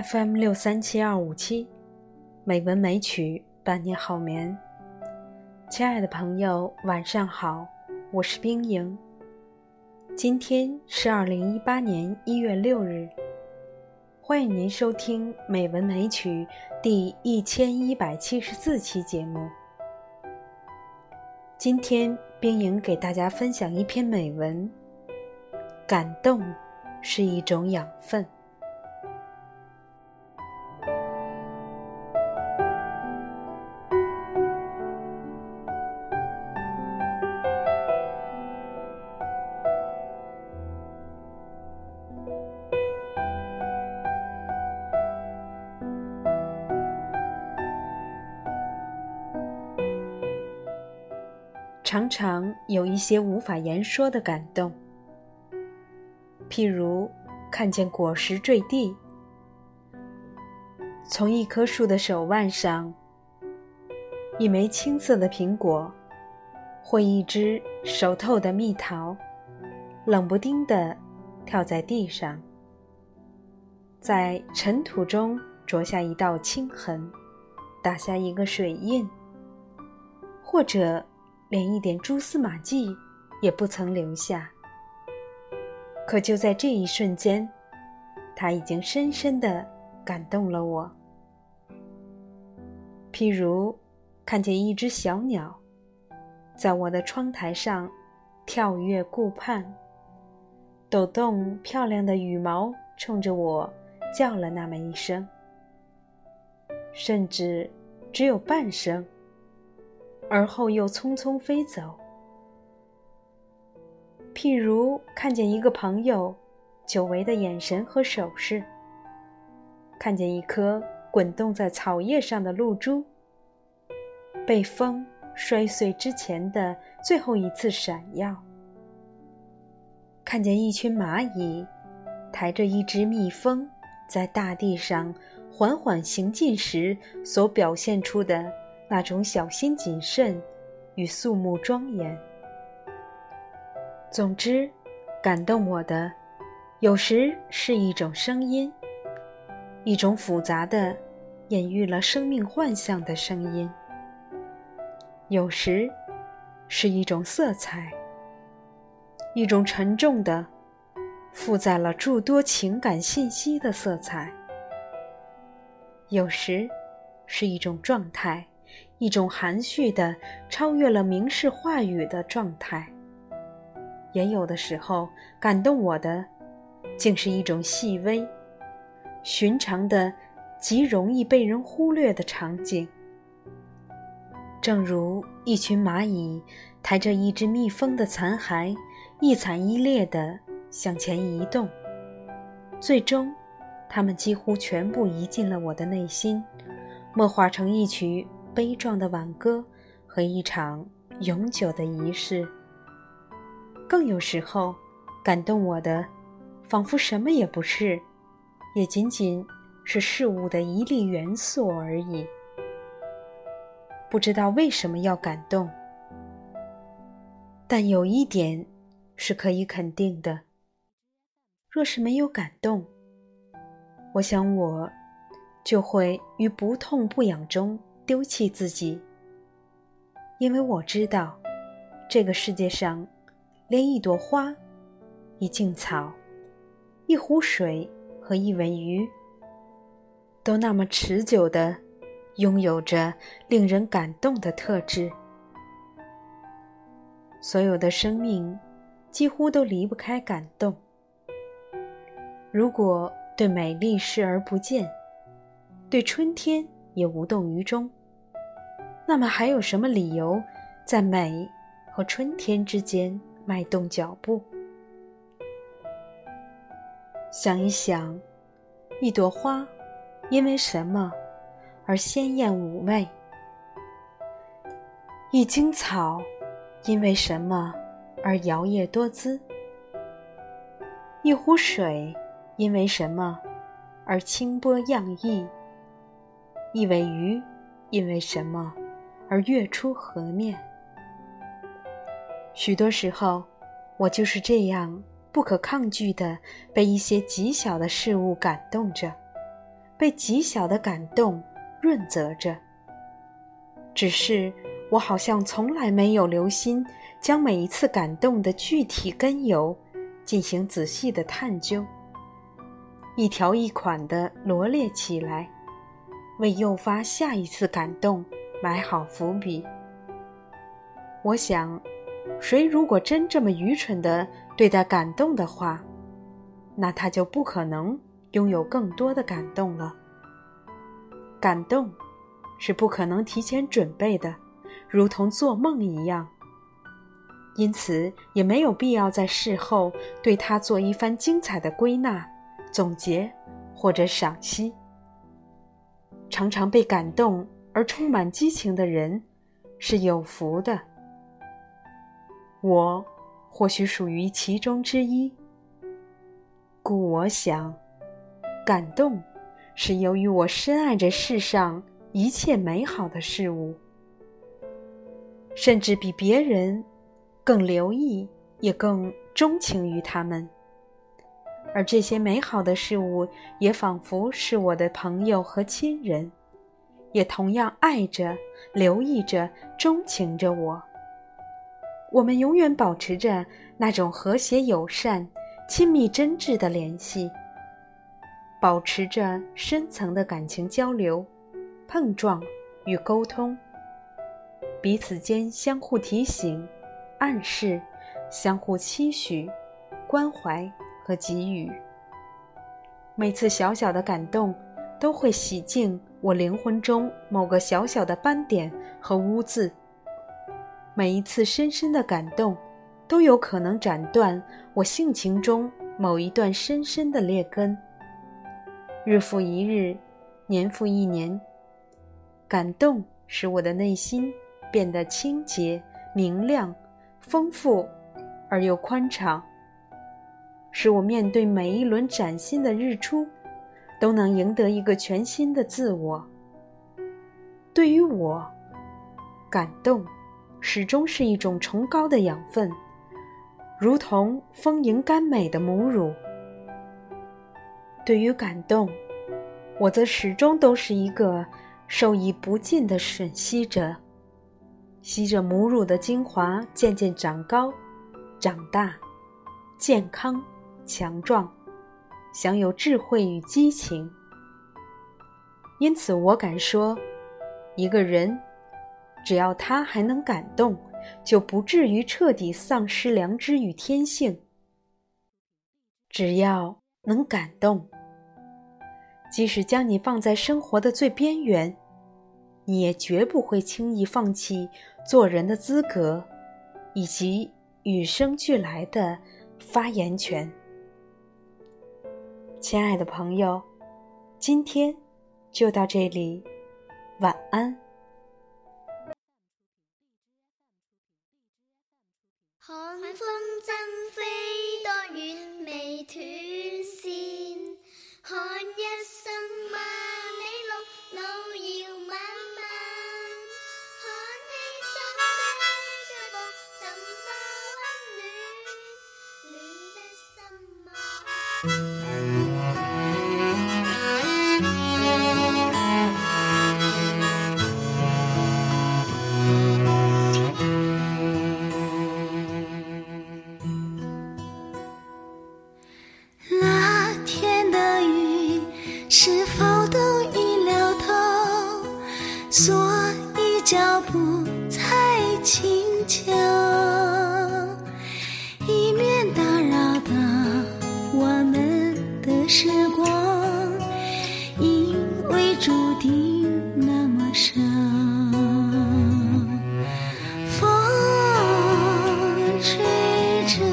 FM 637257，美文美曲伴你好眠。亲爱的朋友，晚上好，我是冰莹。今天是2018年1月6日，欢迎您收听美文美曲第1174期节目。今天冰莹给大家分享一篇美文，感动是一种养分。常常有一些无法言说的感动，譬如看见果实坠地，从一棵树的手腕上，一枚青色的苹果，或一只熟透的蜜桃，冷不丁地跳在地上，在尘土中啄下一道青痕，打下一个水印，或者连一点蛛丝马迹也不曾留下。可就在这一瞬间，它已经深深地感动了我。譬如看见一只小鸟在我的窗台上跳跃顾盼，抖动漂亮的羽毛，冲着我叫了那么一声，甚至只有半声，而后又匆匆飞走。譬如看见一个朋友久违的眼神和手势，看见一颗滚动在草叶上的露珠，被风摔碎之前的最后一次闪耀，看见一群蚂蚁抬着一只蜜蜂在大地上缓缓行进时所表现出的那种小心谨慎与肃穆庄严。总之，感动我的有时是一种声音，一种复杂的隐喻了生命幻象的声音，有时是一种色彩，一种沉重的负载了诸多情感信息的色彩，有时是一种状态，一种含蓄的超越了明示话语的状态。也有的时候，感动我的竟是一种细微寻常的极容易被人忽略的场景，正如一群蚂蚁抬着一只蜜蜂的残骸，一惨一烈地向前移动，最终它们几乎全部移进了我的内心，默化成一曲悲壮的挽歌和一场永久的仪式。更有时候，感动我的仿佛什么也不是，也仅仅是事物的一粒元素而已。不知道为什么要感动，但有一点是可以肯定的，若是没有感动，我想我就会于不痛不痒中丢弃自己，因为我知道，这个世界上连一朵花、一茎草、一壶水和一尾鱼，都那么持久地拥有着令人感动的特质。所有的生命几乎都离不开感动。如果对美丽视而不见，对春天也无动于衷，那么还有什么理由在美和春天之间迈动脚步？想一想，一朵花因为什么而鲜艳妩媚？一茎草因为什么而摇曳多姿？一壶水因为什么而清波漾溢？一尾鱼因为什么而跃出河面？许多时候，我就是这样不可抗拒地被一些极小的事物感动着，被极小的感动润泽着。只是我好像从来没有留心将每一次感动的具体根由进行仔细的探究，一条一款地罗列起来，为诱发下一次感动埋好伏笔。我想，谁如果真这么愚蠢地对待感动的话，那他就不可能拥有更多的感动了。感动是不可能提前准备的，如同做梦一样，因此也没有必要在事后对它做一番精彩的归纳、总结或者赏析。常常被感动而充满激情的人是有福的，我或许属于其中之一。故我想，感动是由于我深爱着世上一切美好的事物，甚至比别人更留意也更钟情于他们，而这些美好的事物也仿佛是我的朋友和亲人，也同样爱着、留意着、钟情着我。我们永远保持着那种和谐友善、亲密真挚的联系，保持着深层的感情交流、碰撞与沟通，彼此间相互提醒、暗示，相互期许、关怀和给予。每次小小的感动都会洗净我灵魂中某个小小的斑点和污渍，每一次深深的感动都有可能斩断我性情中某一段深深的劣根。日复一日，年复一年，感动使我的内心变得清洁、明亮、丰富而又宽敞，使我面对每一轮崭新的日出都能赢得一个全新的自我。对于我，感动始终是一种崇高的养分，如同丰盈甘美的母乳。对于感动，我则始终都是一个受益不尽的吮吸者，吸着母乳的精华，渐渐长高、长大、健康、强壮，享有智慧与激情。因此我敢说，一个人只要他还能感动，就不至于彻底丧失良知与天性。只要能感动，即使将你放在生活的最边缘，你也绝不会轻易放弃做人的资格，以及与生俱来的发言权。亲爱的朋友，今天就到这里，晚安。寒風箏飛多遠未斷線，看一生萬里路，路遙漫漫，看輕鬆的腳步，尋找溫暖，暖的心窩。所以脚步才轻巧，以免打扰到我们的时光，因为注定那么少。风吹着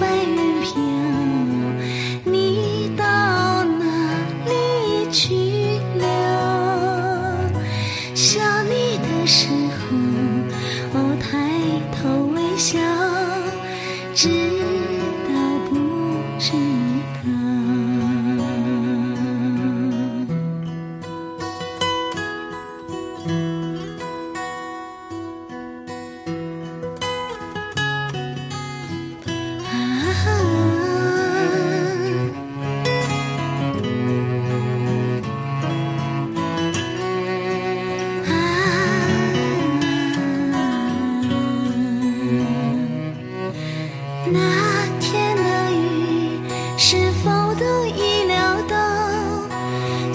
白云飘，你到哪里去？想你的时候，我抬头微笑，直到不知道。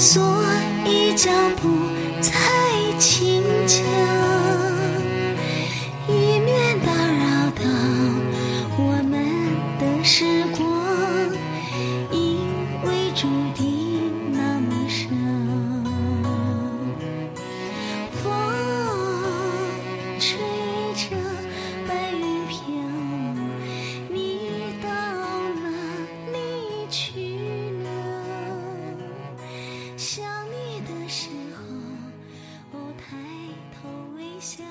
所以脚步才轻巧，以免打扰到我们的时光，因为注定那么少。风吹着白云飘，你到哪里去？想你的时候，我抬头微笑。